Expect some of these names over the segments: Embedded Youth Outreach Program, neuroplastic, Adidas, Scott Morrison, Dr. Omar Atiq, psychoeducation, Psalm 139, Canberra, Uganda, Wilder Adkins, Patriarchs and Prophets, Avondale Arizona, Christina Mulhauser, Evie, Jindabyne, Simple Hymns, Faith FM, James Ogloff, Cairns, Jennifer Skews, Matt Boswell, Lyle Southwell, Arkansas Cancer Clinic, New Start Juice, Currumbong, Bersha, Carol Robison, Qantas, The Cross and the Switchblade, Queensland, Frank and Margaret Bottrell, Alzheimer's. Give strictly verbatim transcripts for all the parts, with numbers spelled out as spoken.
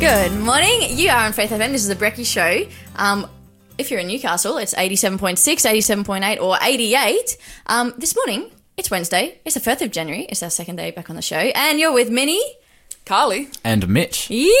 Good morning. You are on Faith F M. This is the Brekkie Show. Um, if you're in Newcastle, it's eighty-seven point six, eighty-seven point eight or eighty-eight. Um, this morning, it's Wednesday. It's the first of January. It's our second day back on the show. And you're with Minnie, Carly, and Mitch. You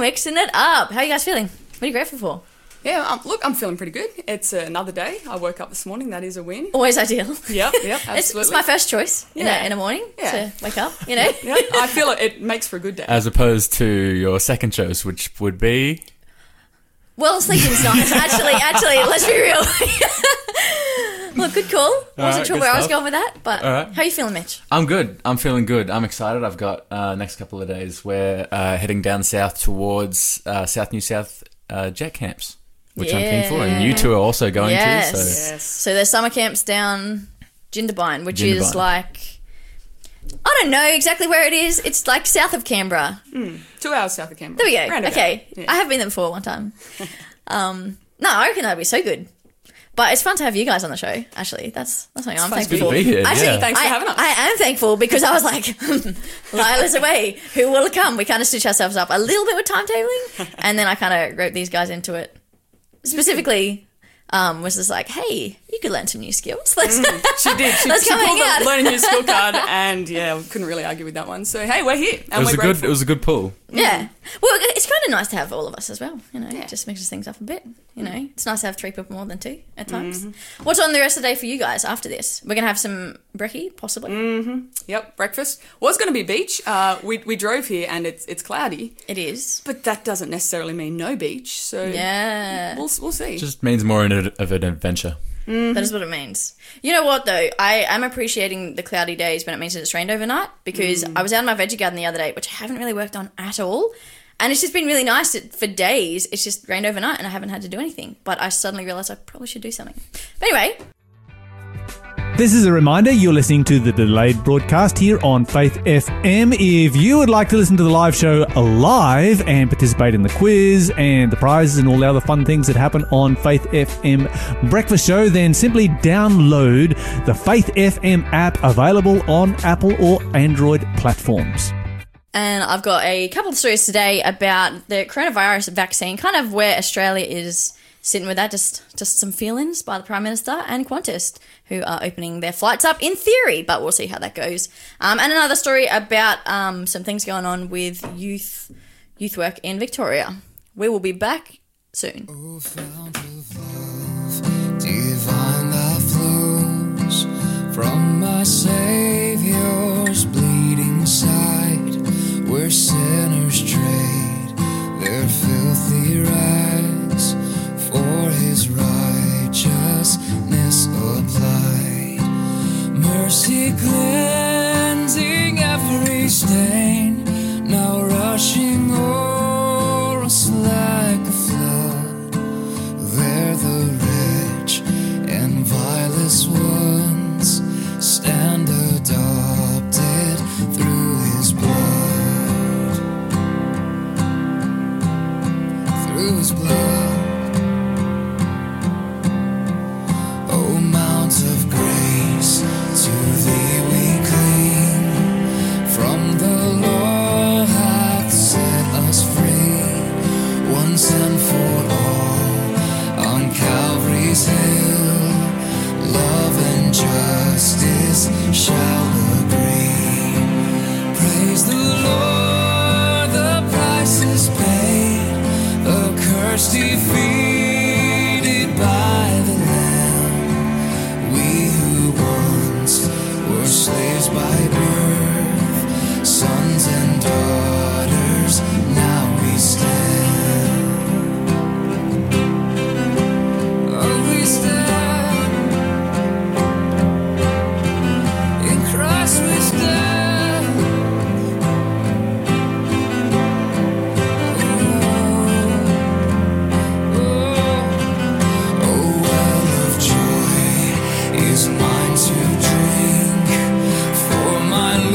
mixing it up. How are you guys feeling? What are you grateful for? Yeah, um, look, I'm feeling pretty good. It's uh, another day. I woke up this morning. That is a win. Always ideal. Yep, yep, absolutely. It's, it's my first choice in, yeah. a, in a morning yeah. to wake up, you know. Yeah, I feel it, it makes for a good day. As opposed to your second choice, which would be? Well, sleeping's nice. Actually, actually, let's be real. Well, good call. I wasn't right, sure where stuff. I was going with that, but right. How are you feeling, Mitch? I'm good. I'm feeling good. I'm excited. I've got uh, next couple of days. We're uh, heading down south towards uh, South New South uh, Jet Camps. Which yeah. I'm keen for, and you two are also going yes. to. So. Yes. So there's summer camps down Jindabyne, which Jindabyne. is like, I don't know exactly where it is. It's like south of Canberra. Mm. Two hours south of Canberra. There we go. Round okay. Yeah. I have been there before one time. um, no, I reckon that'd be so good. But it's fun to have you guys on the show, actually. That's that's something I'm thankful for. Be here, actually, yeah. Thanks for I, having us. I am thankful because I was like, Lila's away. Who will come? We kind of stitch ourselves up a little bit with timetabling, and then I kind of rope these guys into it. Specifically, um, was just like, hey, you could learn some new skills. Let's, mm, she did. She, let's she come pulled out. the learn a new skill card, and yeah, couldn't really argue with that one. So hey, we're here. And it was we're a grateful. good. It was a good pull. Yeah. Well, it's kind of nice to have all of us as well. You know, yeah. It just mixes things up a bit. You know, it's nice to have three people more than two at times. Mm-hmm. What's on the rest of the day for you guys after this? We're gonna have some brekkie, possibly. Mm-hmm. Yep, breakfast was gonna be beach. Uh, we we drove here and it's it's cloudy. It is, but that doesn't necessarily mean no beach. So yeah, we'll we'll see. It just means more of an adventure. Mm-hmm. That is what it means. You know what though? I am appreciating the cloudy days when it means that it's rained overnight because mm. I was out in my veggie garden the other day, which I haven't really worked on at all. And it's just been really nice for days. It's just rained overnight and I haven't had to do anything. But I suddenly realised I probably should do something. But anyway. This is a reminder you're listening to the delayed broadcast here on Faith F M. If you would like to listen to the live show live and participate in the quiz and the prizes and all the other fun things that happen on Faith F M Breakfast Show, then simply download the Faith F M app available on Apple or Android platforms. And I've got a couple of stories today about the coronavirus vaccine, kind of where Australia is sitting with that, just just some feelings by the Prime Minister and Qantas, who are opening their flights up in theory, but we'll see how that goes. Um, and another story about um, some things going on with youth youth work in Victoria. We will be back soon. Oh, fount of love, divine that flows from my Saviour's bleeding side. Where sinners trade their filthy rags for his righteousness applied. Mercy cleansing every stain, now rushing o'er us like a flood. There the rich and vilest ones stand adopted through his blood. His blood. O mount of grace, to thee we cling. From the law hath set us free, once and for all. On Calvary's hill, love and justice shall agree. Praise the Lord, the price is paid. A curse defeated by the Lamb. We who once were slaves by birth, sons and daughters, now we stand. Oh, we stand. In Christ we stand. To drink for my life.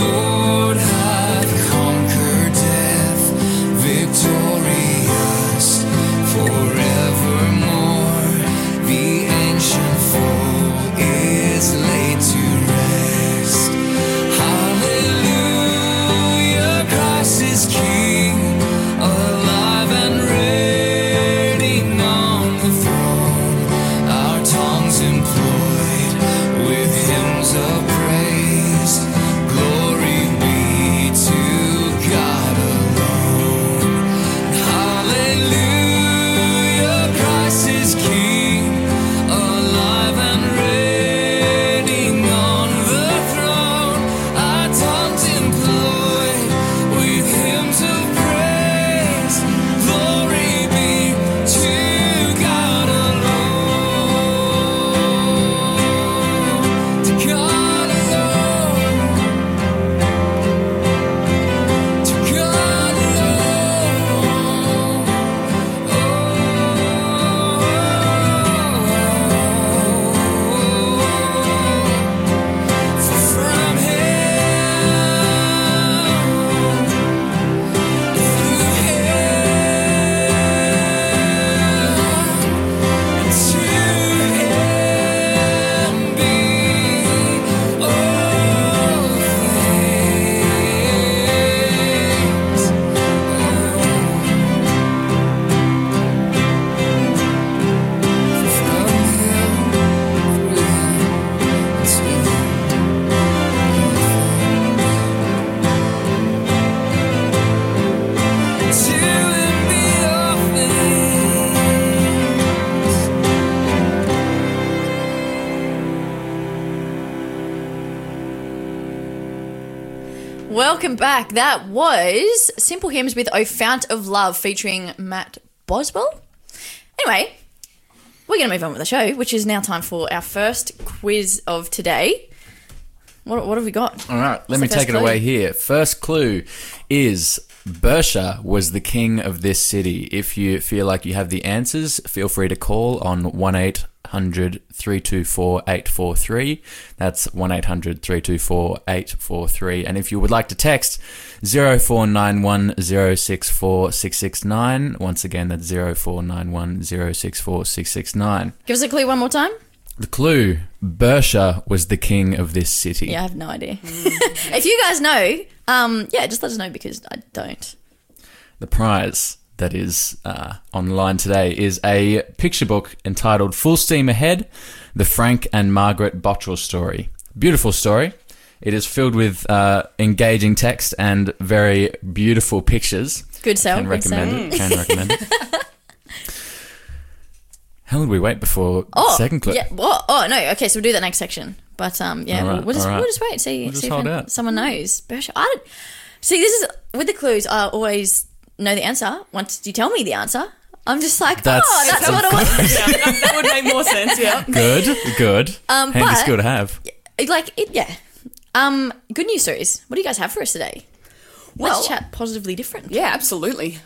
Welcome back. That was Simple Hymns with O Fount of Love featuring Matt Boswell. Anyway, we're going to move on with the show, which is now time for our first quiz of today. What, what have we got? All right, let me take it away here. First clue is Bersha was the king of this city. If you feel like you have the answers, feel free to call on one eight hundred three two four eight four three. That's one eight hundred three two four eight four three. And if you would like to text, zero four nine one zero six four six six nine. Once again, that's zero four nine one zero six four six six nine. Give us a clue one more time. The clue, Bersha was the king of this city. Yeah, I have no idea. If you guys know, um, yeah, just let us know because I don't. The prize that is uh, online today is a picture book entitled Full Steam Ahead, The Frank and Margaret Bottrell Story. Beautiful story. It is filled with uh, engaging text and very beautiful pictures. Good sell. Can recommend sell. it. Can recommend it. How long did we wait before oh, the second clip? Yeah. Oh, oh, no. Okay, so we'll do that next section. But, um, yeah, right, we'll, we'll, just, right. we'll just wait. See, we'll just see hold if out. someone knows. Bersha, I don't... See, this is... With the clues, I always know the answer. Once you tell me the answer, I'm just like, that's, oh, that's what I want. Yeah, that would make more sense, yeah. Good, good. Um, Handy but, skill to have. Like, it, yeah. Um, good news stories. What do you guys have for us today? Well, let's chat positively different. Yeah, absolutely.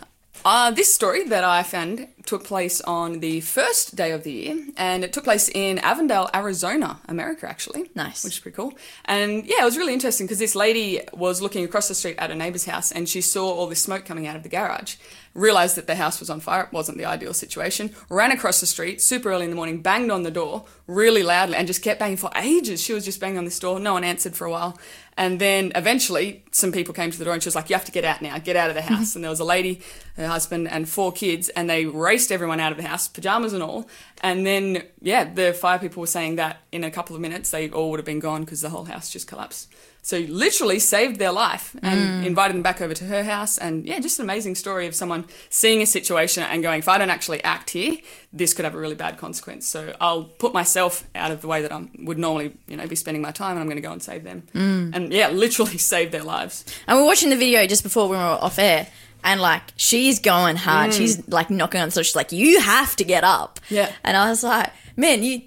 Uh, this story that I found took place on the first day of the year, and it took place in Avondale, Arizona, America, actually. Nice. Which is pretty cool. And, yeah, it was really interesting because this lady was looking across the street at a neighbour's house and she saw all this smoke coming out of the garage, realised that the house was on fire. It wasn't the ideal situation. Ran across the street super early in the morning, banged on the door really loudly and just kept banging for ages. She was just banging on this door. No one answered for a while. And then eventually some people came to the door and she was like, you have to get out now. Get out of the house. And there was a lady, her husband and four kids, and they raced everyone out of the house, pyjamas and all. And then, yeah, the fire people were saying that in a couple of minutes they all would have been gone because the whole house just collapsed. So literally saved their life and mm. invited them back over to her house. And, yeah, just an amazing story of someone seeing a situation and going, if I don't actually act here, this could have a really bad consequence. So I'll put myself out of the way that I would normally, you know, be spending my time, and I'm going to go and save them. Mm. And, yeah, literally saved their lives. And we were watching the video just before we were off air, and, like, she's going hard. Mm. She's, like, knocking on the door. She's like, you have to get up. Yeah. And I was like, man, you...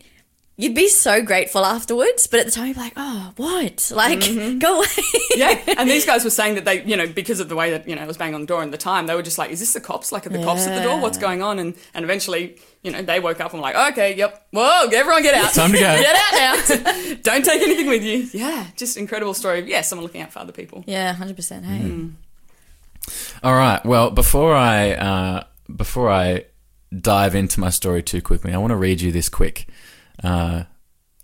You'd be so grateful afterwards, but at the time you'd be like, oh, what? Like, mm-hmm. go away. Yeah, and these guys were saying that they, you know, because of the way that, you know, it was banging on the door at the time, they were just like, is this the cops? Like, are the yeah. cops at the door? What's going on? And and eventually, you know, they woke up and were like, okay, yep, whoa, everyone get out. Time to go. Get out now. Don't take anything with you. Yeah, just incredible story of, yeah, someone looking out for other people. Yeah, one hundred percent, hey. Mm. All right, well, before I uh, before I dive into my story too quickly, I want to read you this quick Uh,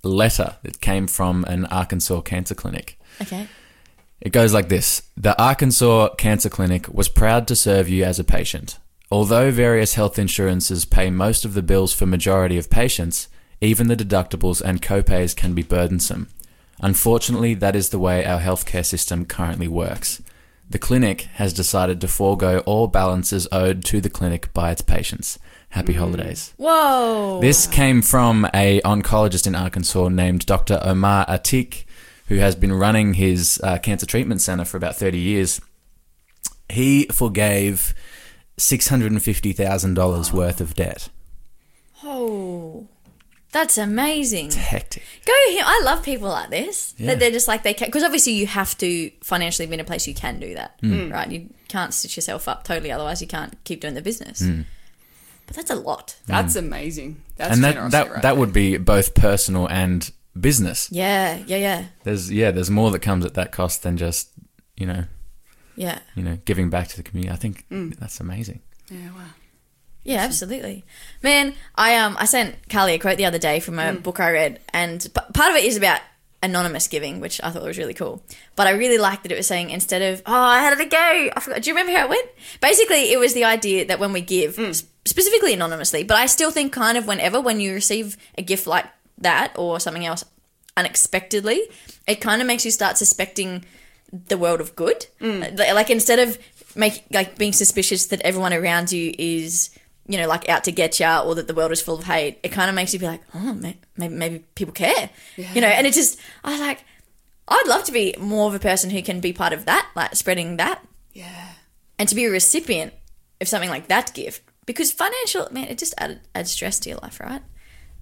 letter that came from an Arkansas Cancer Clinic. Okay. It goes like this. The Arkansas Cancer Clinic was proud to serve you as a patient. Although various health insurances pay most of the bills for majority of patients, even the deductibles and copays can be burdensome. Unfortunately, that is the way our healthcare system currently works. The clinic has decided to forego all balances owed to the clinic by its patients. Happy holidays. Whoa. This came from a oncologist in Arkansas named Doctor Omar Atiq, who has been running his uh, cancer treatment center for about thirty years. He forgave six hundred fifty thousand dollars worth of debt. Oh, that's amazing. It's hectic. Go here. I love people like this. Yeah. That they're just like they can, because obviously you have to financially be in a place you can do that, mm. right? You can't stitch yourself up totally, otherwise you can't keep doing the business. Mm. But that's a lot. That's mm. amazing. That's and that that, right that would be both personal and business. Yeah, yeah, yeah. There's yeah, there's more that comes at that cost than just you know, yeah, you know, giving back to the community. I think mm. that's amazing. Yeah, wow. Yeah, absolutely, man. I um I sent Carly a quote the other day from a mm. book I read, and p- part of it is about anonymous giving, which I thought was really cool. But I really liked that it was saying instead of oh I had it go I forgot. Do you remember how it went? Basically, it was the idea that when we give. Mm. Specifically anonymously, but I still think kind of whenever when you receive a gift like that or something else unexpectedly, it kind of makes you start suspecting the world of good. Mm. Like instead of make like being suspicious that everyone around you is, you know, like out to get you or that the world is full of hate, it kind of makes you be like, oh, maybe, maybe people care, yeah. you know. And it just I was like, I'd love to be more of a person who can be part of that, like spreading that. Yeah. And to be a recipient of something like that gift, because financial, man, it just added, adds stress to your life, right?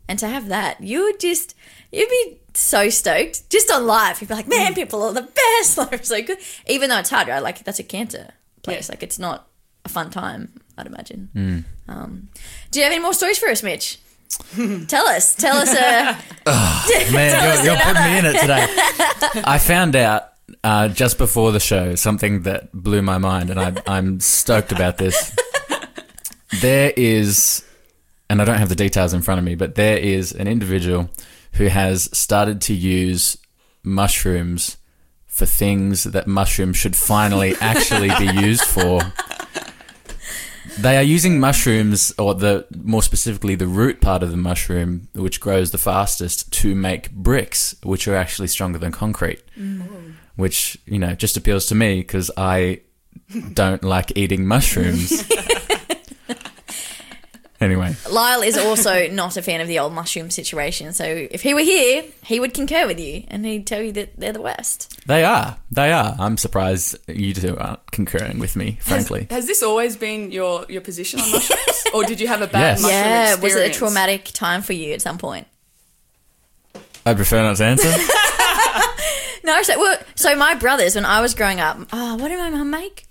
And to have that, you would just, you'd be so stoked just on life. You'd be like, man, people are the best. Life's so good. Even though it's hard, right? Like that's a cancer place. Yeah. Like it's not a fun time, I'd imagine. Mm. Um, do you have any more stories for us, Mitch? Tell us. Tell us. Uh, oh, man, you're, you're putting me in it today. I found out uh, just before the show something that blew my mind, and I, I'm stoked about this. There is, and I don't have the details in front of me, but there is an individual who has started to use mushrooms for things that mushrooms should finally actually be used for. They are using mushrooms, or the more specifically the root part of the mushroom, which grows the fastest, to make bricks, which are actually stronger than concrete, mm. which, you know, just appeals to me because I don't like eating mushrooms. Anyway. Lyle is also not a fan of the old mushroom situation, so if he were here, he would concur with you and he'd tell you that they're the worst. They are. They are. I'm surprised you two aren't concurring with me, frankly. Has, has this always been your, your position on mushrooms? Or did you have a bad yes. mushroom yeah, experience? Yeah, was it a traumatic time for you at some point? I'd prefer not to answer. No, so, well, so my brothers, when I was growing up, oh, what did my mum make?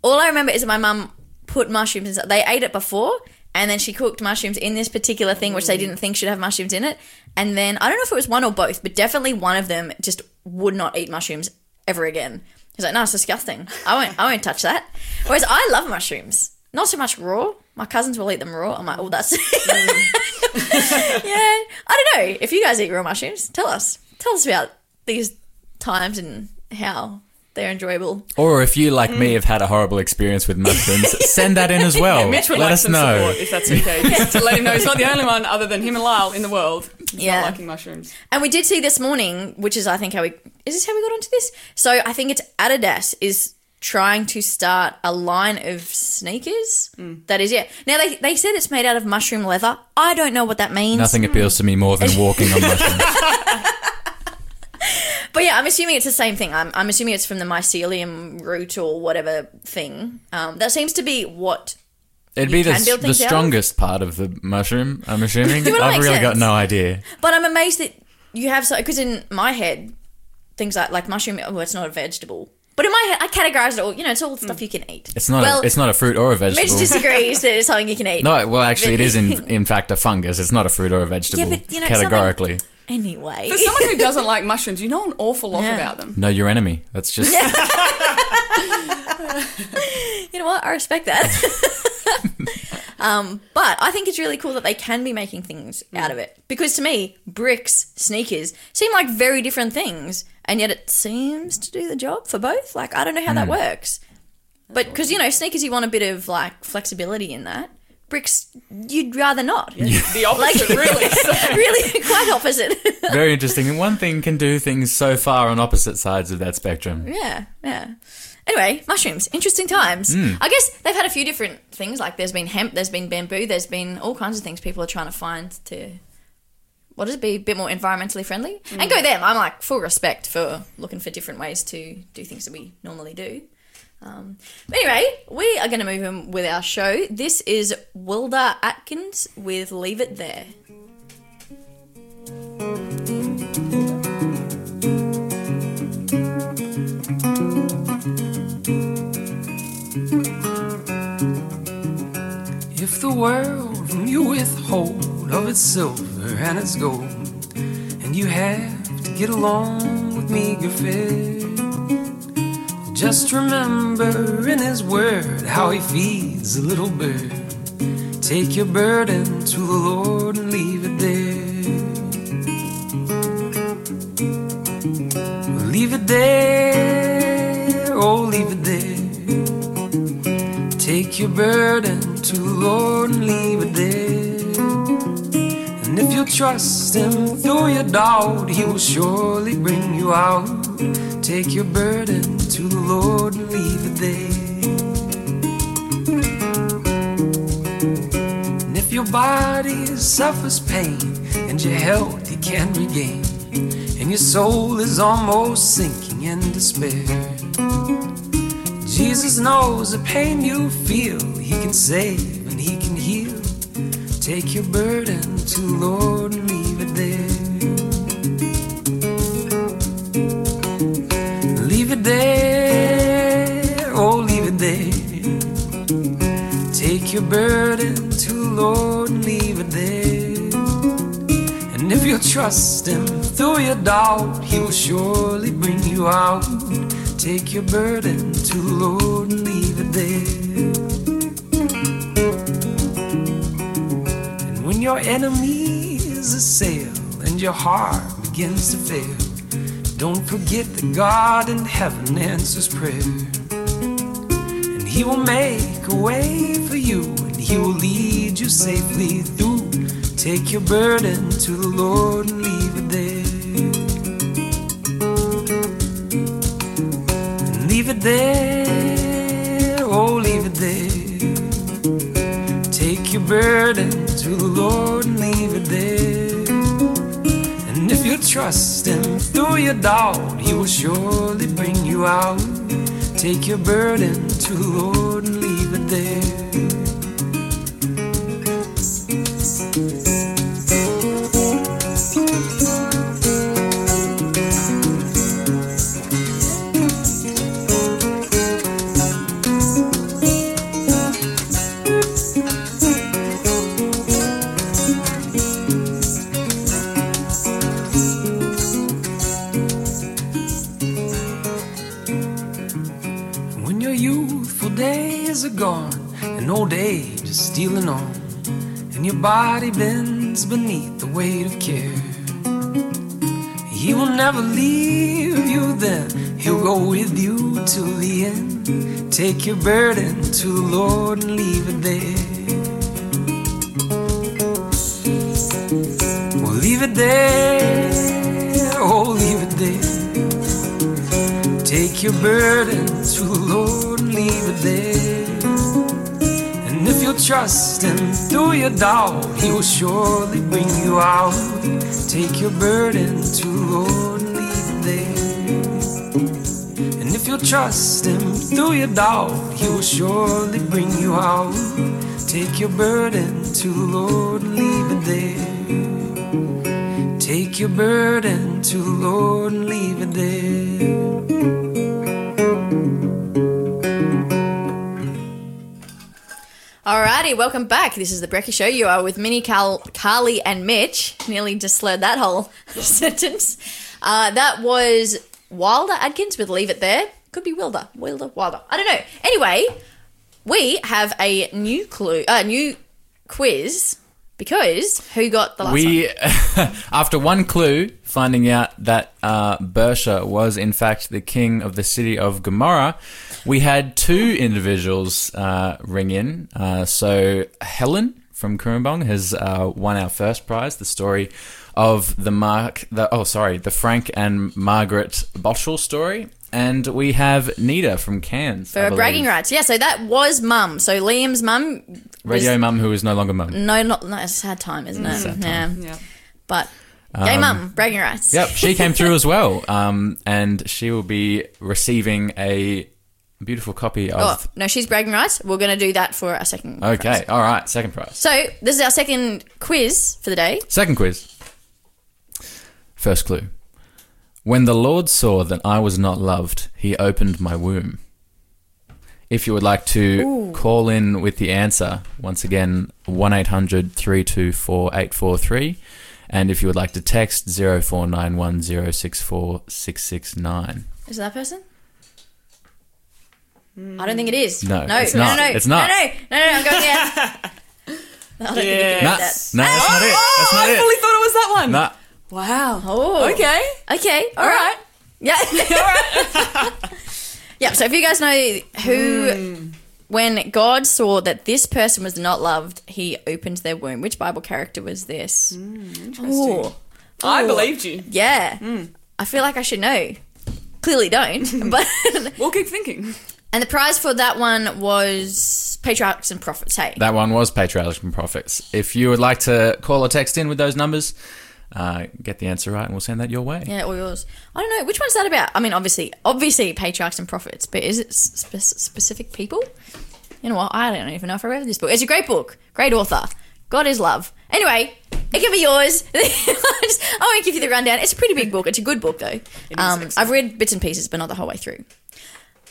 All I remember is that my mum put mushrooms inside. They ate it before, and then she cooked mushrooms in this particular thing, which they didn't think should have mushrooms in it. And then I don't know if it was one or both, but definitely one of them just would not eat mushrooms ever again. He's like, "No, it's disgusting. I won't. I won't touch that." Whereas I love mushrooms, not so much raw. My cousins will eat them raw. I'm like, "Oh, that's." Yeah, I don't know if you guys eat raw mushrooms. Tell us. Tell us about these times and how they're enjoyable. Or if you, like mm. me, have had a horrible experience with mushrooms, send that in as well. Yeah, Mitch would let like us some know support, if that's okay. Just to let him know he's not the only one other than him and Lyle in the world yeah. not liking mushrooms. And we did see this morning, which is I think how we is this how we got onto this? So I think it's Adidas is trying to start a line of sneakers. Mm. That is, yeah. Now they they said it's made out of mushroom leather. I don't know what that means. Nothing mm. appeals to me more than walking on mushrooms. But yeah, I'm assuming it's the same thing. I'm, I'm assuming it's from the mycelium root or whatever thing. Um, that seems to be what it'd be the, the strongest part of the mushroom. I'm assuming. I've really got no idea. But I'm amazed that you have so, because in my head, things like like mushroom. Oh, it's not a vegetable. But in my head, I categorise it all. You know, it's all stuff mm. you can eat. It's not. Well, a, it's not a fruit or a vegetable. Mitch disagrees that it's something you can eat. No, well, actually, it is in in fact a fungus. It's not a fruit or a vegetable. Yeah, but, you know, categorically. Anyway. For someone who doesn't like mushrooms, you know an awful lot yeah. about them. Know your enemy. That's just... Yeah. You know what? I respect that. um, but I think it's really cool that they can be making things mm. out of it. Because to me, bricks, sneakers seem like very different things, and yet it seems to do the job for both. Like, I don't know how mm. that works. But because, you know, sneakers, you want a bit of, like, flexibility in that. Bricks, you'd rather not. Yeah. The opposite, like, really. So. Really, quite opposite. Very interesting. And one thing can do things so far on opposite sides of that spectrum. Yeah, yeah. Anyway, mushrooms, interesting times. Mm. I guess they've had a few different things. Like there's been hemp, there's been bamboo, there's been all kinds of things people are trying to find to, what does it be, a bit more environmentally friendly. Mm. And go them. I'm like full respect for looking for different ways to do things that we normally do. Um, anyway, we are going to move on with our show. This is Wilder Adkins with Leave It There. If the world from you withhold of its silver and its gold, and you have to get along with meager fare, just remember in his word how he feeds the little bird. Take your burden to the Lord and leave it there. Leave it there, oh leave it there. Take your burden to the Lord and leave it there. And if you trust him through your doubt, he will surely bring you out. Take your burden to the Lord and leave it there. And if your body suffers pain and your health you can regain, and your soul is almost sinking in despair, Jesus knows the pain you feel. He can save and he can heal. Take your burden to the Lord and leave it there. Leave it there, oh leave it there. Take your burden to the Lord and leave it there. And if you trust him through your doubt, he will surely bring you out. Take your burden to the Lord and leave it there. And when your enemies assail and your heart begins to fail, don't forget that God in heaven answers prayer. And he will make a way for you, and he will lead you safely through. Take your burden to the Lord and leave it there. Leave it there, oh leave it there. Take your burden to the Lord and leave it there. And if you trust him through your doubt, he will surely bring you out. Take your burden to the Lord and leave it there. Stealing on, and your body bends beneath the weight of care. He will never leave you then, he'll go with you till the end. Take your burden to the Lord and leave it there. Well, leave it there, oh, leave it there. Take your burden to the Lord and leave it there. If you trust him through your doubt, he will surely bring you out. Take your burden to the Lord and leave it there. And if you trust him through your doubt, he will surely bring you out. Take your burden to the Lord and leave it there. Take your burden to the Lord and leave it there. Alrighty, welcome back. This is the Brekkie Show. You are with Minnie, Carl, Carly and Mitch. Nearly just slurred that whole sentence. Uh, that was Wilder Adkins with Leave It There. Could be Wilder. Wilder, Wilder. I don't know. Anyway, we have a new clue, a uh, new quiz because who got the last we, one? After one clue, finding out that uh, Bersha was in fact the king of the city of Gomorrah, we had two individuals uh, ring in. Uh, so Helen from Currumbong has uh, won our first prize, the story of the Mark, the, oh sorry, the Frank and Margaret Bottrell story. And we have Nita from Cairns. For bragging rights. Yeah, so that was mum. So Liam's mum. Radio mum who is no longer mum. No, not, no, it's a sad time, isn't it? Sad time. Yeah. yeah. But... Gay um, mum, bragging rights. Yep, she came through as well, um, and she will be receiving a beautiful copy of... Oh, no, she's bragging rights. We're going to do that for a second okay, prize. Okay, all right, second prize. So this is our second quiz for the day. Second quiz. First clue. When the Lord saw that I was not loved, he opened my womb. If you would like to Ooh. call in with the answer, once again, one eight hundred, three two four, eight four three. And if you would like to text zero four nine one zero six four six six nine. Is it that person? Mm. I don't think it is. No, no, it's no, not. no, no, it's not. No, no, no, no, I'm going there. I don't yeah. think nah, that. No, that's oh, not it. That's not oh, it. I fully thought it was that one. Nah. Wow. Oh. Okay. Okay. All, All right. right. Yeah. All right. Yeah. So if you guys know who, mm. when God saw that this person was not loved, he opened their womb. Which Bible character was this? Mm, interesting. Ooh. Ooh. I believed you. Yeah. Mm. I feel like I should know. Clearly don't. But we'll keep thinking. And the prize for that one was Patriarchs and Prophets, hey? That one was Patriarchs and Prophets. If you would like to call or text in with those numbers, uh, get the answer right, and we'll send that your way. Yeah, or yours. I don't know. Which one's that about? I mean, obviously, obviously Patriarchs and Prophets, but is it spe- specific people? You know what? I don't even know if I read this book. It's a great book. Great author. God is love. Anyway, it can be yours. I won't give you the rundown. It's a pretty big book. It's a good book, though. Um, I've read bits and pieces, but not the whole way through.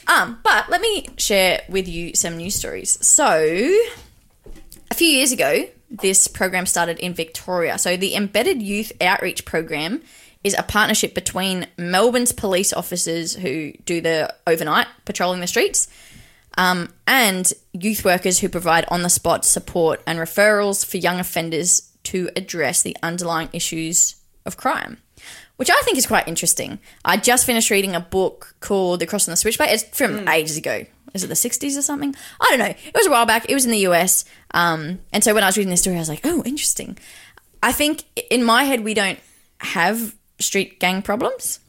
Um, but let me share with you some news stories. So a few years ago, this program started in Victoria. So the Embedded Youth Outreach Program is a partnership between Melbourne's police officers who do the overnight patrolling the streets, um, and youth workers who provide on-the-spot support and referrals for young offenders to address the underlying issues of crime, which I think is quite interesting. I just finished reading a book called The Cross and the Switchblade. It's from mm. ages ago. Is it the sixties or something? I don't know. It was a while back. It was in the U S. Um, and so when I was reading this story, I was like, oh, interesting. I think in my head we don't have street gang problems.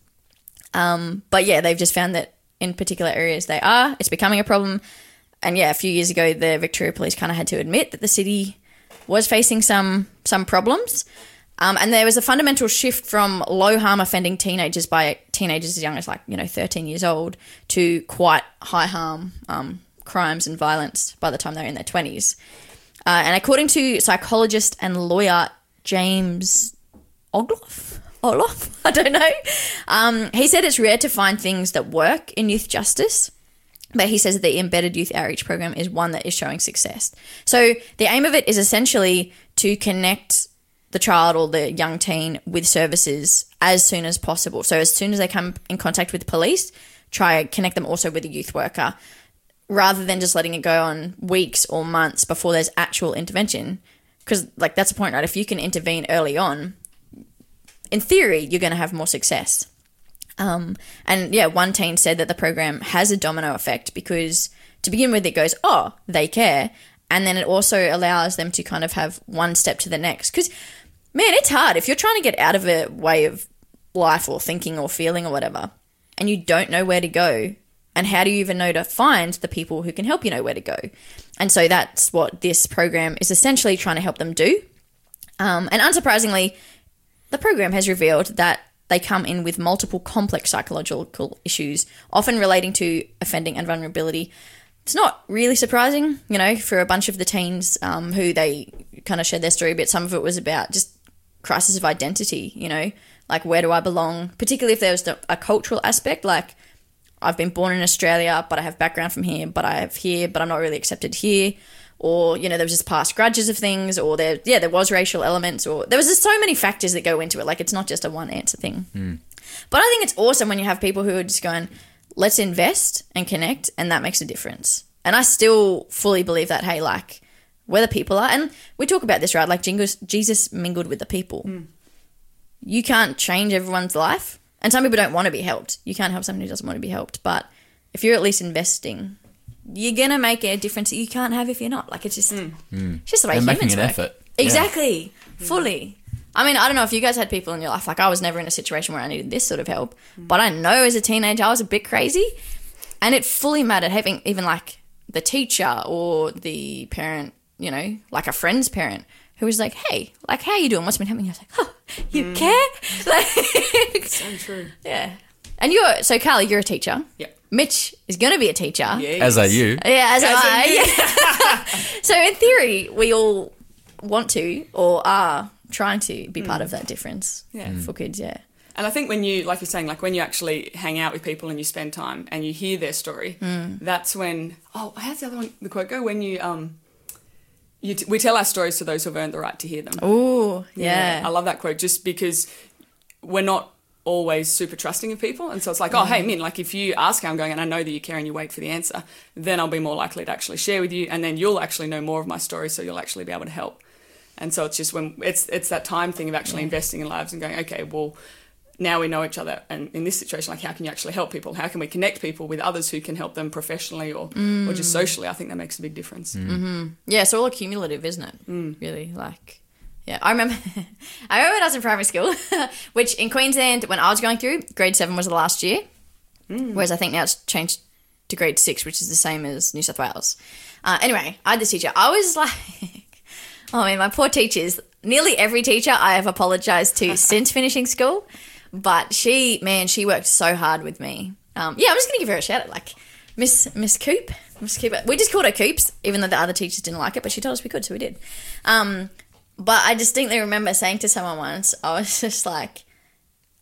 Um, but, yeah, they've just found that in particular areas they are. It's becoming a problem. And, yeah, a few years ago the Victoria Police kind of had to admit that the city was facing some some problems. Um, and there was a fundamental shift from low-harm offending teenagers by teenagers as young as, like, you know, thirteen years old to quite high-harm um, crimes and violence by the time they're in their twenties. Uh, and according to psychologist and lawyer James Ogloff, Ogloff? I don't know, um, he said it's rare to find things that work in youth justice, but he says that the Embedded Youth Outreach Program is one that is showing success. So the aim of it is essentially to connect the child or the young teen with services as soon as possible. So as soon as they come in contact with police, try to connect them also with a youth worker, rather than just letting it go on weeks or months before there's actual intervention. Because, like, that's the point, right? If you can intervene early on, in theory, you're going to have more success. Um, and, yeah, one teen said that the program has a domino effect because, to begin with, it goes, oh, they care. And then it also allows them to kind of have one step to the next. Because, man, it's hard. If you're trying to get out of a way of life or thinking or feeling or whatever, and you don't know where to go, and how do you even know to find the people who can help you know where to go? And so that's what this program is essentially trying to help them do. Um, and unsurprisingly, the program has revealed that they come in with multiple complex psychological issues, often relating to offending and vulnerability. It's not really surprising, you know, for a bunch of the teens um, who they kind of shared their story, but some of it was about just crisis of identity, you know, like, where do I belong? Particularly if there was a cultural aspect, like, I've been born in Australia, but I have background from here, but I have here, but I'm not really accepted here. Or, you know, there was just past grudges of things, or there, yeah, there was racial elements, or there was just so many factors that go into it. Like, it's not just a one answer thing. Mm. But I think it's awesome when you have people who are just going, let's invest and connect, and that makes a difference. And I still fully believe that, hey, like, where the people are, and we talk about this, right, like Jesus mingled with the people. Mm. You can't change everyone's life, and some people don't want to be helped. You can't help someone who doesn't want to be helped, but if you're at least investing, you're going to make a difference that you can't have if you're not. Like, it's just mm. it's just the way They're humans making an work. Effort. Exactly, yeah. Fully. I mean, I don't know if you guys had people in your life. Like, I was never in a situation where I needed this sort of help. But I know as a teenager I was a bit crazy, and it fully mattered having even, like, the teacher or the parent, you know, like a friend's parent who was like, hey, like, how are you doing? What's been happening? I was like, oh, you mm. care? Like, so true. Yeah. And you're – so, Carly, you're a teacher. Yeah. Mitch is going to be a teacher. Yes. As are you. Yeah, as, as am I. Yeah. So, in theory, we all want to or are – trying to be mm. part of that difference yeah. mm. for kids, yeah. And I think when you, like you're saying, like when you actually hang out with people and you spend time and you hear their story, mm. that's when, oh, how's the other one, the quote go? When you, um, you t- we tell our stories to those who've earned the right to hear them. Oh, yeah. yeah. I love that quote just because we're not always super trusting of people. And so it's like, mm. oh, hey, Min, like if you ask how I'm going and I know that you care and you wait for the answer, then I'll be more likely to actually share with you, and then you'll actually know more of my story, so you'll actually be able to help. And so it's just when it's it's that time thing of actually yeah. investing in lives and going, okay, well, now we know each other. And in this situation, like, how can you actually help people? How can we connect people with others who can help them professionally or, mm. or just socially? I think that makes a big difference. Mm. Mm-hmm. Yeah, it's all accumulative, isn't it? Mm. Really, like, yeah. I remember I remember when I was in primary school, which in Queensland, when I was going through, grade seven was the last year, mm. whereas I think now it's changed to grade six, which is the same as New South Wales. Uh, anyway, I had this teacher. I was like... Oh, man, my poor teachers. nearly every teacher I have apologized to since finishing school, but she, man, she worked so hard with me. Um, yeah, I'm just going to give her a shout out. Like, Miss Miss Coop, Miss Coop. We just called her Coops, even though the other teachers didn't like it, but she told us we could, so we did. Um, but I distinctly remember saying to someone once, I was just like,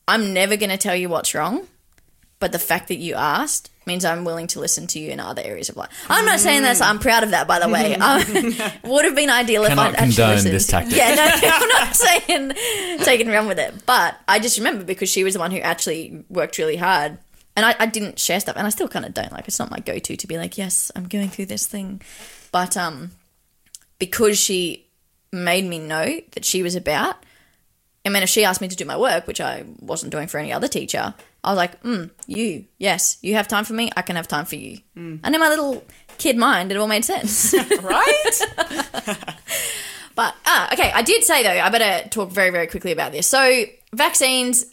I'm never going to tell you what's wrong, but the fact that you asked means I'm willing to listen to you in other areas of life. I'm not saying that, so I'm proud of that, by the way. Um, would have been ideal if I'd actually condone listened. This tactic. Yeah, no, I'm not saying take and run with it. But I just remember because she was the one who actually worked really hard, and I, I didn't share stuff, and I still kind of don't. Like, it's not my go-to to be like, yes, I'm going through this thing. But um, because she made me know that she was about, I mean, if she asked me to do my work, which I wasn't doing for any other teacher, I was like, mm, you, yes, you have time for me, I can have time for you. Mm. And in my little kid mind, it all made sense. Right? But, ah, okay, I did say, though, I better talk very, very quickly about this. So vaccines,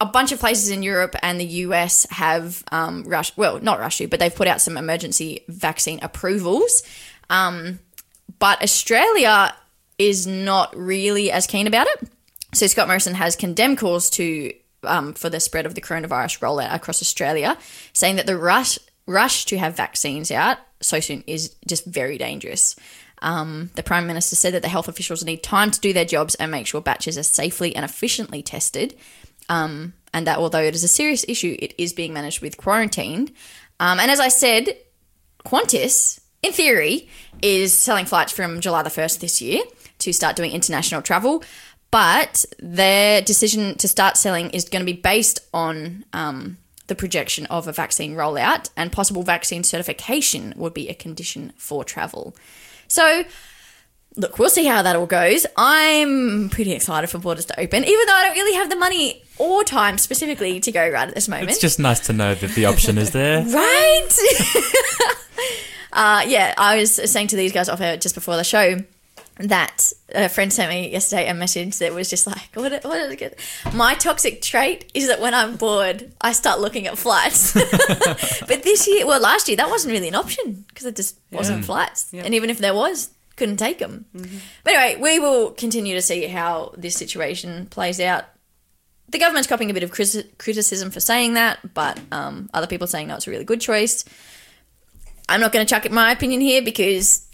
a bunch of places in Europe and the U S have um, rushed, well, not rushed you, but they've put out some emergency vaccine approvals. Um, but Australia is not really as keen about it. So Scott Morrison has condemned calls to um, for the spread of the coronavirus rollout across Australia, saying that the rush rush to have vaccines out so soon is just very dangerous. Um, the Prime Minister said that the health officials need time to do their jobs and make sure batches are safely and efficiently tested, um, and that although it is a serious issue, it is being managed with quarantine. Um, and as I said, Qantas, in theory, is selling flights from July the first this year to start doing international travel. But their decision to start selling is going to be based on um, the projection of a vaccine rollout, and possible vaccine certification would be a condition for travel. So, look, we'll see how that all goes. I'm pretty excited for borders to open, even though I don't really have the money or time specifically to go right at this moment. It's just nice to know that the option is there. Right? uh, yeah, I was saying to these guys off air just before the show, that a friend sent me yesterday a message that was just like, what? Are, what are the good? My toxic trait is that when I'm bored, I start looking at flights. But this year, well, last year, that wasn't really an option because it just wasn't yeah. flights. Yeah. And even if there was, couldn't take them. Mm-hmm. But anyway, we will continue to see how this situation plays out. The government's copying a bit of criticism for saying that, but um, other people saying, no, it's a really good choice. I'm not going to chuck it my opinion here because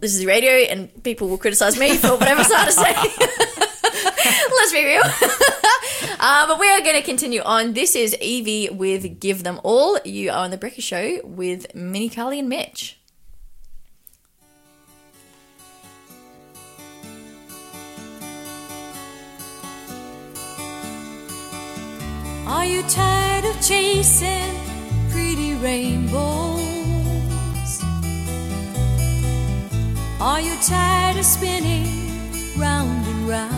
this is radio and people will criticise me for whatever side I say. Let's be real. uh, but we are going to continue on. This is Evie with Give Them All. You are on The Brekkie Show with Minnie, Carly and Mitch. Are you tired of chasing pretty rainbows? Are you tired of spinning round and round?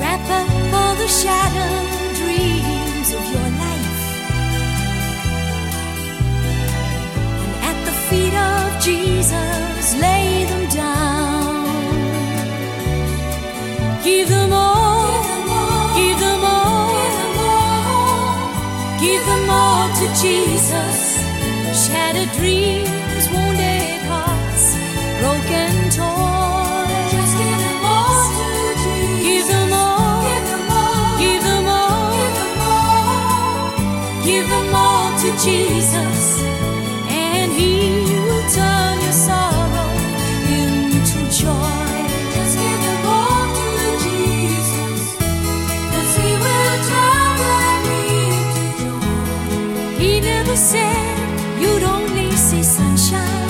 Wrap up all the shattered dreams of your life, and at the feet of Jesus lay them down. Give them all, give them all, give them all, give them all to Jesus. Shattered dreams, wounded hearts, broken toys. Just give them all to Jesus. Give them all, give them all, give them all, give them all, give them all to Jesus, and He will turn your sorrow into joy. Just give them all to Jesus, 'cause He will turn your grief to joy. He never said you'd only see sunshine.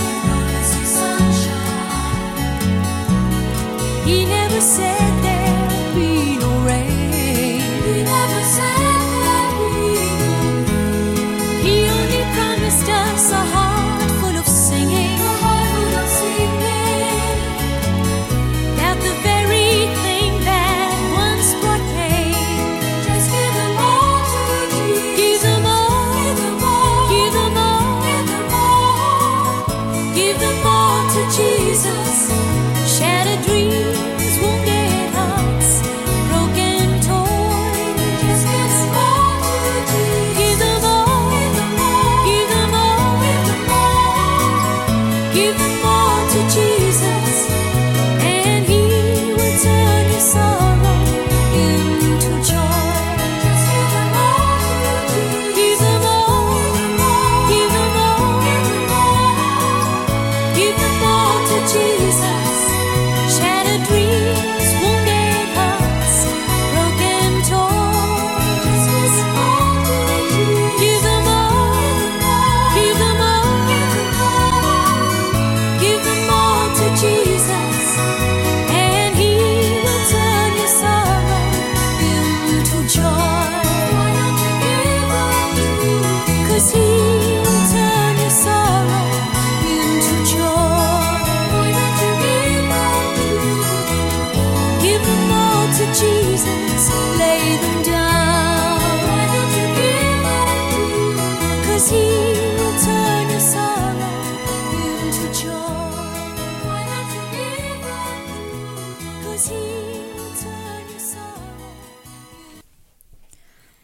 He never said there'd be no rain. He never said there'd be no rain. He only promised us a heart full of singing.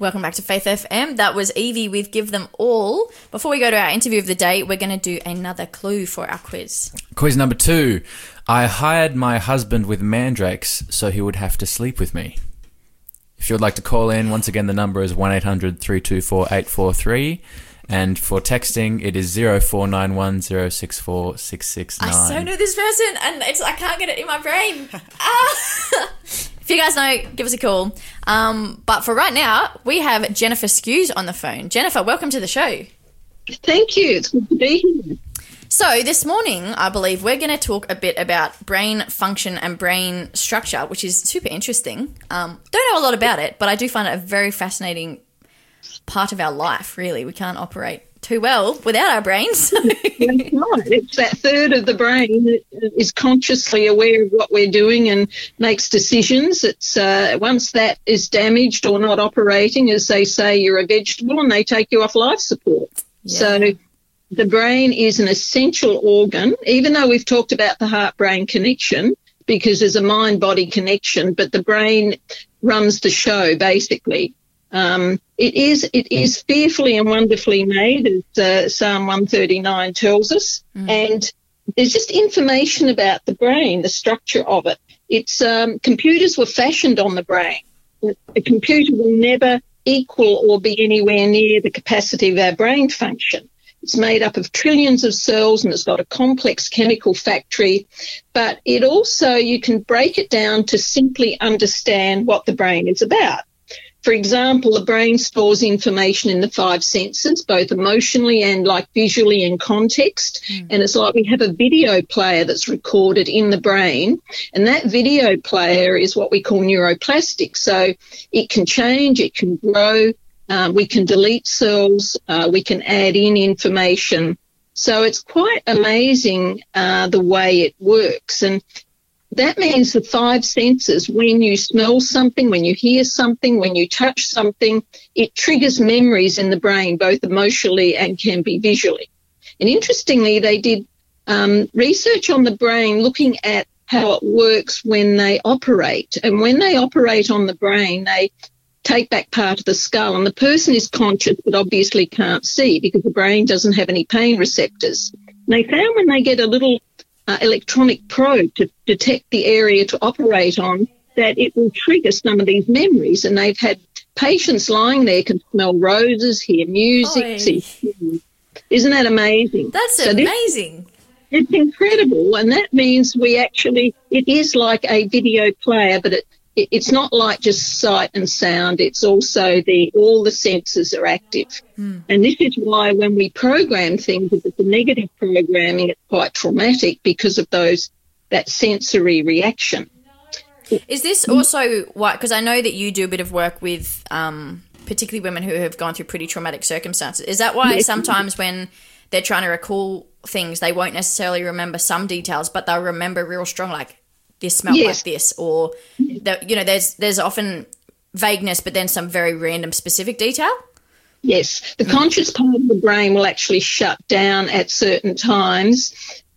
Welcome back to Faith F M. That was Evie with Give Them All. Before we go to our interview of the day, we're going to do another clue for our quiz. Quiz number two. I hired my husband with mandrakes so he would have to sleep with me. If you would like to call in, once again, the number is one eight hundred, three two four, eight four three. And for texting, it is zero four nine one zero six four six six nine. I so know this person, and it's I can't get it in my brain. Ah! If you guys know, give us a call. Um, but for right now, we have Jennifer Skews on the phone. Jennifer, welcome to the show. Thank you. It's good to be here. So this morning, I believe, we're going to talk a bit about brain function and brain structure, which is super interesting. Um, don't know a lot about it, but I do find it a very fascinating part of our life, really. We can't operate too well without our brains. That's right. It's that third of the brain that is consciously aware of what we're doing and makes decisions. It's uh, once that is damaged or not operating, as they say, you're a vegetable and they take you off life support. Yeah. So the brain is an essential organ, even though we've talked about the heart-brain connection, because there's a mind-body connection, but the brain runs the show, basically. Um, it is it is fearfully and wonderfully made, as uh, Psalm one thirty-nine tells us, mm. and there's just information about the brain, the structure of it. It's um, computers were fashioned on the brain. A computer will never equal or be anywhere near the capacity of our brain function. It's made up of trillions of cells and it's got a complex chemical factory, but it also, you can break it down to simply understand what the brain is about. For example, the brain stores information in the five senses, both emotionally and like visually in context. Mm. And it's like we have a video player that's recorded in the brain. And that video player is what we call neuroplastic. So it can change, it can grow. Um, we can delete cells. Uh, we can add in information. So it's quite amazing uh, the way it works. And that means the five senses, when you smell something, when you hear something, when you touch something, it triggers memories in the brain, both emotionally and can be visually. And interestingly, they did um, research on the brain looking at how it works when they operate. And when they operate on the brain, they take back part of the skull, and the person is conscious but obviously can't see because the brain doesn't have any pain receptors. And they found when they get a little Uh, electronic probe to detect the area to operate on, that it will trigger some of these memories. And they've had patients lying there can smell roses, hear music, see food. Isn't that amazing? That's so amazing. This, it's incredible. And that means we actually, it is like a video player, but it, it it's not like just sight and sound. It's also the all the senses are active. Mm. And this is why when we program things, if it's a negative programming, it's quite traumatic because of those that sensory reaction. Is this also why, because I know that you do a bit of work with um, particularly women who have gone through pretty traumatic circumstances. Is that why yes. sometimes when they're trying to recall things, they won't necessarily remember some details, but they'll remember real strong, like, this smelled yes. like this, or, the, you know, there's there's often vagueness but then some very random specific detail? Yes. The conscious part of the brain will actually shut down at certain times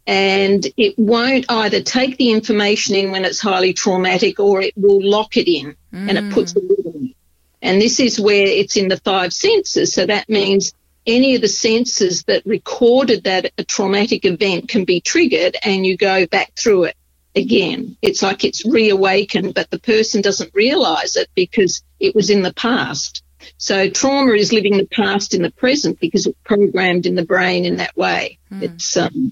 and it won't either take the information in when it's highly traumatic or it will lock it in mm. and it puts a lid on it. And this is where it's in the five senses, so that means any of the senses that recorded that a traumatic event can be triggered and you go back through it. Again, it's like it's reawakened, but the person doesn't realise it because it was in the past. So trauma is living the past in the present because it's programmed in the brain in that way. Mm. It's, um,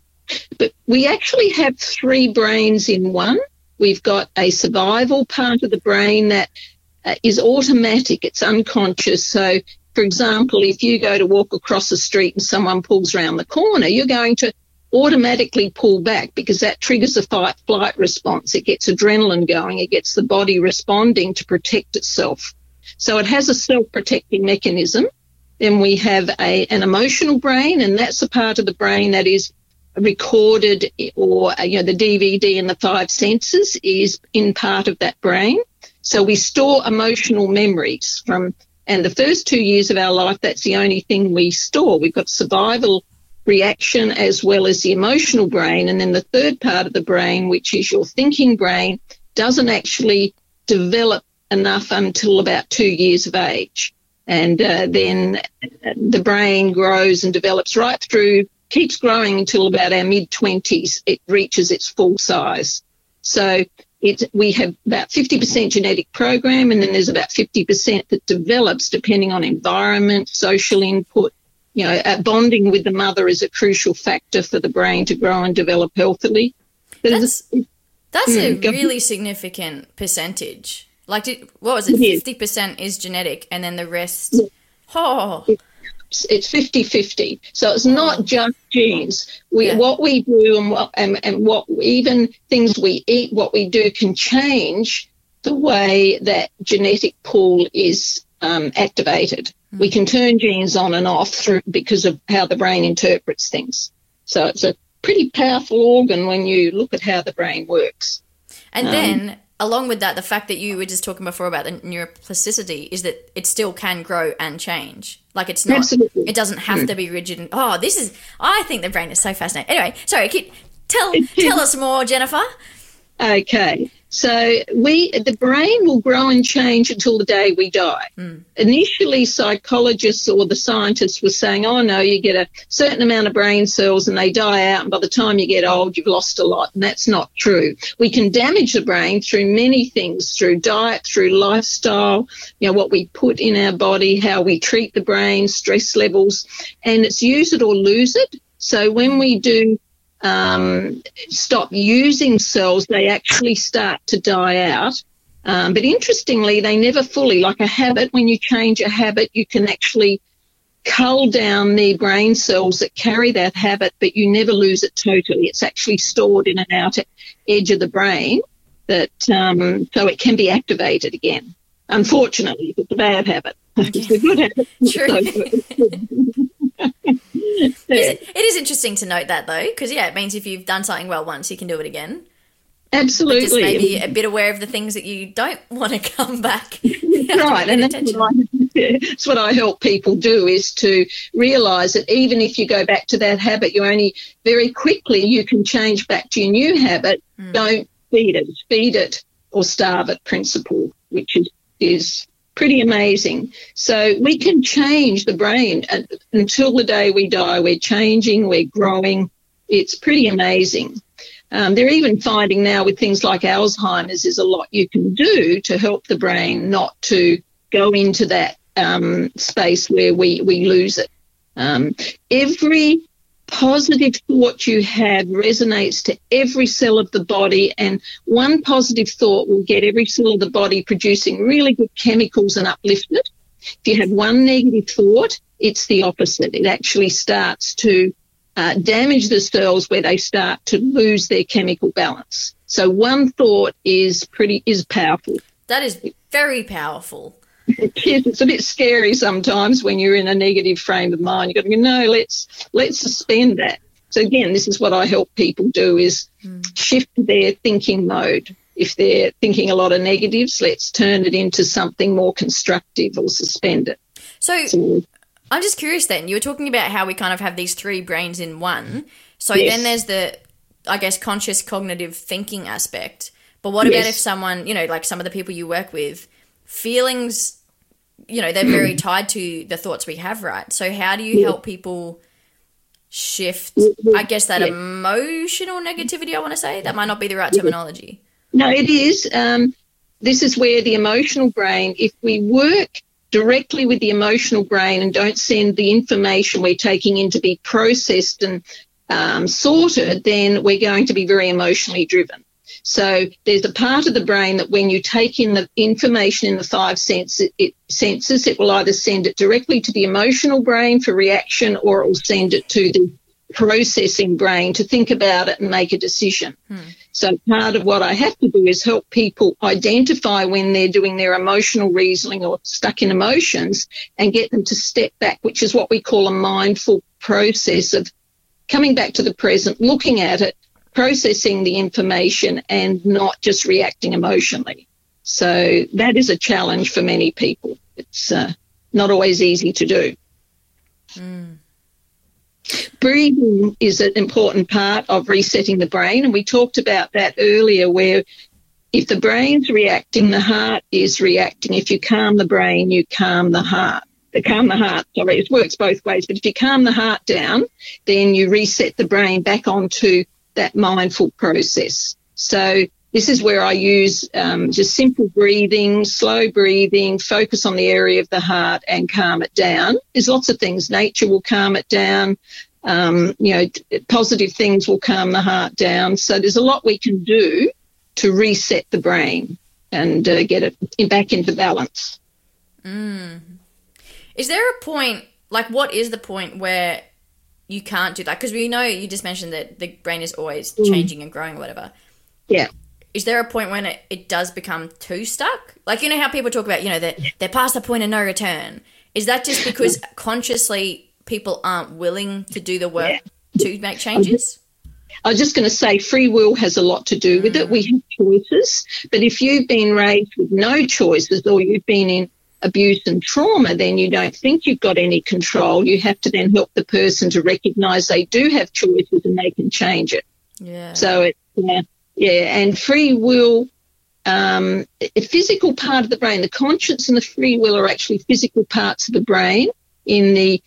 but we actually have three brains in one. We've got a survival part of the brain that uh, is automatic. It's unconscious. So, for example, if you go to walk across the street and someone pulls around the corner, you're going to automatically pull back because that triggers a fight-flight response. It gets adrenaline going. It gets the body responding to protect itself. So it has a self-protecting mechanism. Then we have a, an emotional brain, and that's the part of the brain that is recorded, or, you know, the D V D in the five senses is in part of that brain. So we store emotional memories from, and the first two years of our life, that's the only thing we store. We've got survival reaction as well as the emotional brain, and then the third part of the brain, which is your thinking brain, doesn't actually develop enough until about two years of age. and uh, then the brain grows and develops right through, keeps growing until about our mid-twenties. It reaches its full size. So it's, we have about fifty percent genetic program, and then there's about fifty percent that develops depending on environment, social input. You know, bonding with the mother is a crucial factor for the brain to grow and develop healthily. But that's that's mm, a really significant percentage. Like, did, what was it? Yes. fifty percent is genetic, and then the rest, yes. oh. It's fifty-fifty. So it's not just genes. We, yeah. What we do and what, and, and what even things we eat, what we do can change the way that genetic pool is um, activated. Mm-hmm. We can turn genes on and off through because of how the brain interprets things. So it's a pretty powerful organ when you look at how the brain works. And um, then along with that, the fact that you were just talking before about the neuroplasticity is that it still can grow and change. Like it's not, absolutely. It doesn't have mm. to be rigid. And, oh, this is, I think the brain is so fascinating. Anyway, sorry, keep, tell tell us more, Jennifer. Okay. So we, the brain will grow and change until the day we die. Mm. Initially, psychologists or the scientists were saying, oh, no, you get a certain amount of brain cells and they die out, and by the time you get old, you've lost a lot, and that's not true. We can damage the brain through many things, through diet, through lifestyle, you know, what we put in our body, how we treat the brain, stress levels, and it's use it or lose it. So when we do Um, stop using cells, they actually start to die out. Um, but interestingly, they never fully, like a habit, when you change a habit, you can actually cull down the brain cells that carry that habit, but you never lose it totally. It's actually stored in an outer edge of the brain that um, so it can be activated again. Unfortunately, it's a bad habit. It's a good habit. True. It is interesting to note that, though, because, yeah, it means if you've done something well once, you can do it again. Absolutely. But just maybe a bit aware of the things that you don't want to come back. Right, and that's what, I, that's what I help people do, is to realise that even if you go back to that habit, you only very quickly you can change back to your new habit. Mm. Don't feed it. Feed it or starve it principle, which is, is pretty amazing. So we can change the brain until the day we die. We're changing, we're growing. It's pretty amazing. Um, they're even finding now with things like Alzheimer's, there's a lot you can do to help the brain not to go into that um, space where we, we lose it. Um, every positive thought you have resonates to every cell of the body, and one positive thought will get every cell of the body producing really good chemicals and uplift it. If you have one negative thought, it's the opposite. It actually starts to uh, damage the cells where they start to lose their chemical balance. So one thought is pretty is powerful. That is very powerful. It's a bit scary sometimes when you're in a negative frame of mind. You've got to go, no, let's, let's suspend that. So, again, this is what I help people do is mm. shift their thinking mode. If they're thinking a lot of negatives, let's turn it into something more constructive or suspend it. So, so I'm just curious then. You were talking about how we kind of have these three brains in one. So yes. Then there's the, I guess, conscious cognitive thinking aspect. But what yes. about if someone, you know, like some of the people you work with, feelings – you know, they're very tied to the thoughts we have, right? So how do you yeah. help people shift, I guess, that yeah. emotional negativity, I want to say? That might not be the right terminology. No, it is. Um, this is where the emotional brain, if we work directly with the emotional brain and don't send the information we're taking in to be processed and um, sorted, then we're going to be very emotionally driven. So there's a part of the brain that when you take in the information in the five sense, it, it senses, it will either send it directly to the emotional brain for reaction, or it will send it to the processing brain to think about it and make a decision. Hmm. So part of what I have to do is help people identify when they're doing their emotional reasoning or stuck in emotions and get them to step back, which is what we call a mindful process of coming back to the present, looking at it, processing the information and not just reacting emotionally. So that is a challenge for many people. It's uh, not always easy to do. Mm. Breathing is an important part of resetting the brain, and we talked about that earlier, where if the brain's reacting, the heart is reacting. If you calm the brain, you calm the heart. to calm the heart, sorry, it works both ways, but if you calm the heart down, then you reset the brain back onto that mindful process. So this is where I use um, just simple breathing, slow breathing, focus on the area of the heart and calm it down. There's lots of things. Nature will calm it down. Um, you know, t- positive things will calm the heart down. So there's a lot we can do to reset the brain and uh, get it in, back into balance. Mm. Is there a point, like what is the point where you can't do that? Because we know you just mentioned that the brain is always mm. changing and growing or whatever. Yeah. Is there a point when it, it does become too stuck? Like, you know how people talk about, you know, that they're, they're past the point of no return. Is that just because consciously people aren't willing to do the work yeah. to make changes? I was just, just going to say free will has a lot to do with mm. it. We have choices, but if you've been raised with no choices or you've been in abuse and trauma, then you don't think you've got any control. You have to then help the person to recognise they do have choices and they can change it. Yeah. So it's, yeah, yeah, and free will, um, a physical part of the brain, the conscience and the free will are actually physical parts of the brain. In the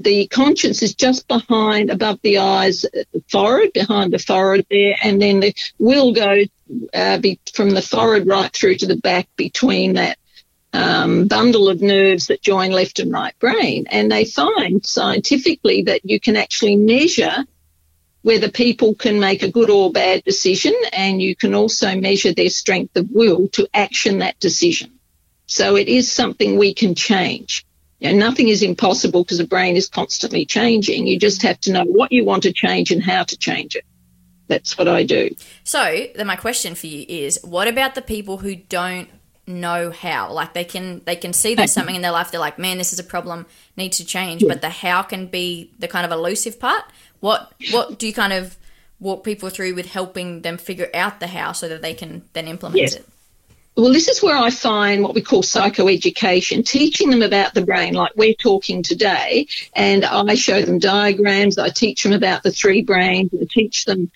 The conscience is just behind, above the eyes, the forehead, behind the forehead there, and then the will goes uh, be, from the forehead right through to the back between that um, bundle of nerves that join left and right brain. And they find scientifically that you can actually measure whether people can make a good or bad decision, and you can also measure their strength of will to action that decision. So it is something we can change. You know, nothing is impossible because the brain is constantly changing. You just have to know what you want to change and how to change it. That's what I do. So then my question for you is, what about the people who don't know how? Like they can they can see there's something in their life. They're like, man, this is a problem, need to change. Yeah. But the how can be the kind of elusive part. What What do you kind of walk people through with helping them figure out the how so that they can then implement yes. it? Well, this is where I find what we call psychoeducation, teaching them about the brain like we're talking today, and I show them diagrams, I teach them about the three brains, I teach them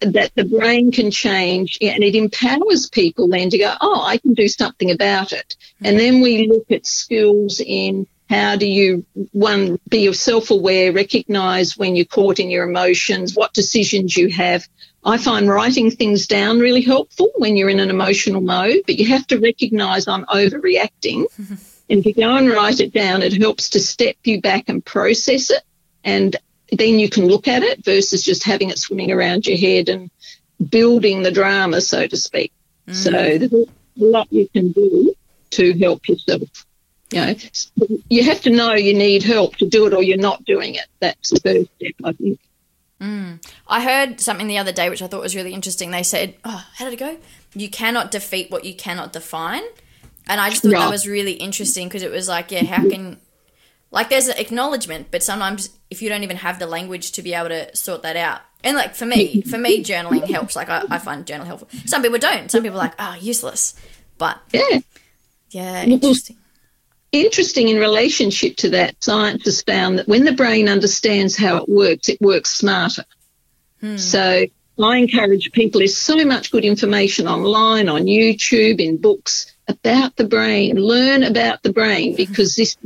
that the brain can change, and it empowers people then to go, oh, I can do something about it. And then we look at skills in how do you, one, be self-aware, recognise when you're caught in your emotions, what decisions you have. I find writing things down really helpful when you're in an emotional mode, but you have to recognise I'm overreacting. Mm-hmm. And if you go and write it down, it helps to step you back and process it, and then you can look at it versus just having it swimming around your head and building the drama, so to speak. Mm-hmm. So there's a lot you can do to help yourself. You know, you have to know you need help to do it or you're not doing it. That's the first step, I think. Mm. I heard something the other day which I thought was really interesting. They said, oh, how did it go? You cannot defeat what you cannot define. And I just thought yeah. that was really interesting because it was like, yeah, how can – like there's an acknowledgement, but sometimes if you don't even have the language to be able to sort that out. And like for me, for me journaling helps. Like I, I find journal helpful. Some people don't. Some people are like, oh, useless. But yeah, yeah, interesting. Interesting in relationship to that, science has found that when the brain understands how it works, it works smarter. Hmm. So I encourage people, there's so much good information online, on YouTube, in books about the brain. Learn about the brain because this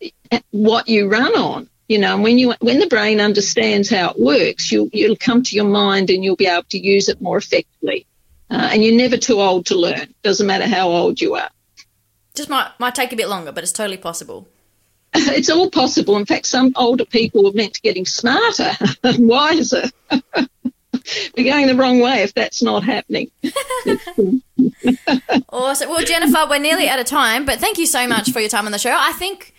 is what you run on. You know, and when you when the brain understands how it works, you'll, you'll come to your mind and you'll be able to use it more effectively. Uh, and you're never too old to learn. It doesn't matter how old you are. Just might might take a bit longer, but it's totally possible. It's all possible. In fact, some older people are meant to getting smarter and wiser. We're going the wrong way if that's not happening. Awesome. Well, Jennifer, we're nearly out of time, but thank you so much for your time on the show. I think,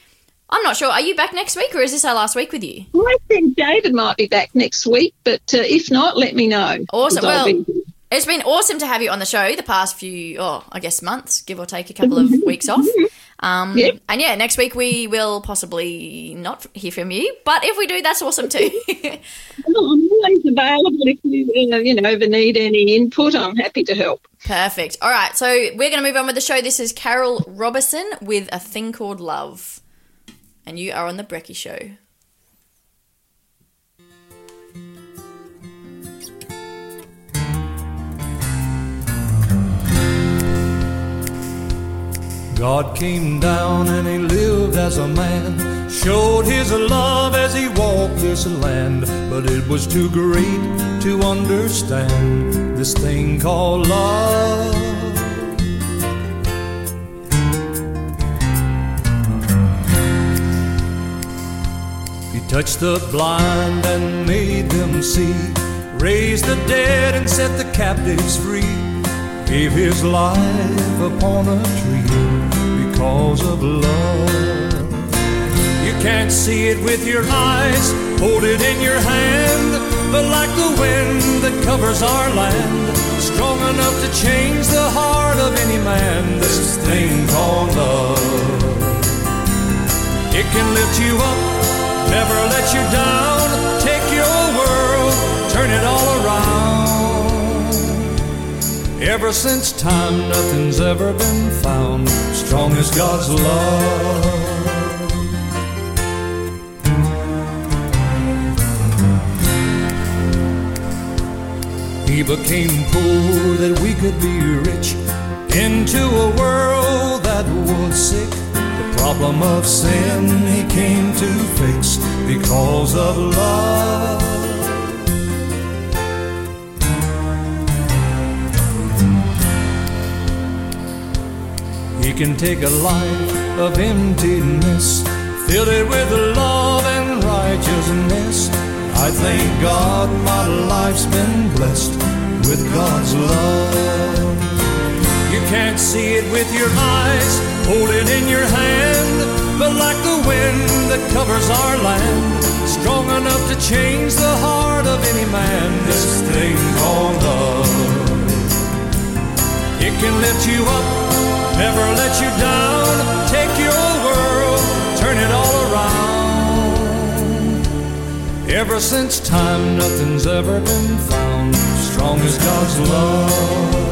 I'm not sure, are you back next week or is this our last week with you? Well, I think David might be back next week, but uh, if not, let me know. Awesome. Well, be- It's been awesome to have you on the show the past few, oh, I guess months, give or take a couple of weeks off. Um, yep. And, yeah, next week we will possibly not hear from you, but if we do, that's awesome too. Well, I'm always available if you, you know, ever need any input. I'm happy to help. Perfect. All right, so we're going to move on with the show. This is Carol Robison with A Thing Called Love, and you are on The Brekkie Show. God came down and he lived as a man, showed his love as he walked this land. But it was too great to understand this thing called love. He touched the blind and made them see, raised the dead and set the captives free, gave his life upon a tree because of love. You can't see it with your eyes, hold it in your hand, but like the wind that covers our land, strong enough to change the heart of any man, this thing called love. It can lift you up, never let you down, take your world, turn it all around. Ever since time, nothing's ever been found strong as God's love. He became poor that we could be rich, into a world that was sick. The problem of sin he came to fix because of love. He can take a life of emptiness, fill it with love and righteousness. I thank God my life's been blessed with God's love. You can't see it with your eyes, hold it in your hand, but like the wind that covers our land, strong enough to change the heart of any man, this thing called love. It can lift you up, never let you down, take your world, turn it all around. Ever since time, nothing's ever been found strong as God's love.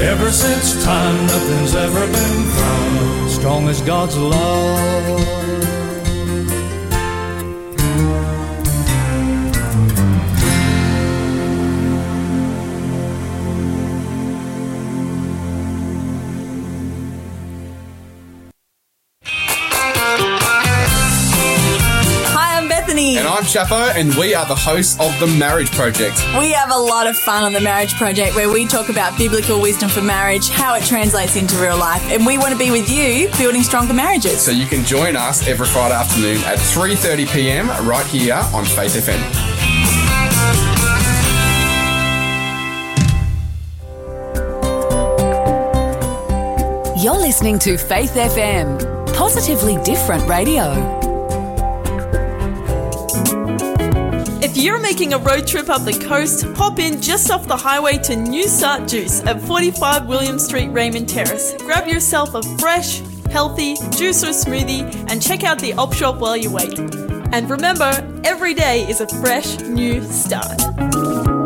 Ever since time, nothing's ever been found strong as God's love. Chapo, and we are the hosts of The Marriage Project. We have a lot of fun on The Marriage Project where we talk about biblical wisdom for marriage, how it translates into real life, and we want to be with you building stronger marriages. So you can join us every Friday afternoon at three thirty p.m. right here on Faith F M. You're listening to Faith F M, positively different radio. If you're making a road trip up the coast, pop in just off the highway to New Start Juice at forty-five William Street, Raymond Terrace. Grab yourself a fresh, healthy juice or smoothie and check out the op shop while you wait. And remember, every day is a fresh new start.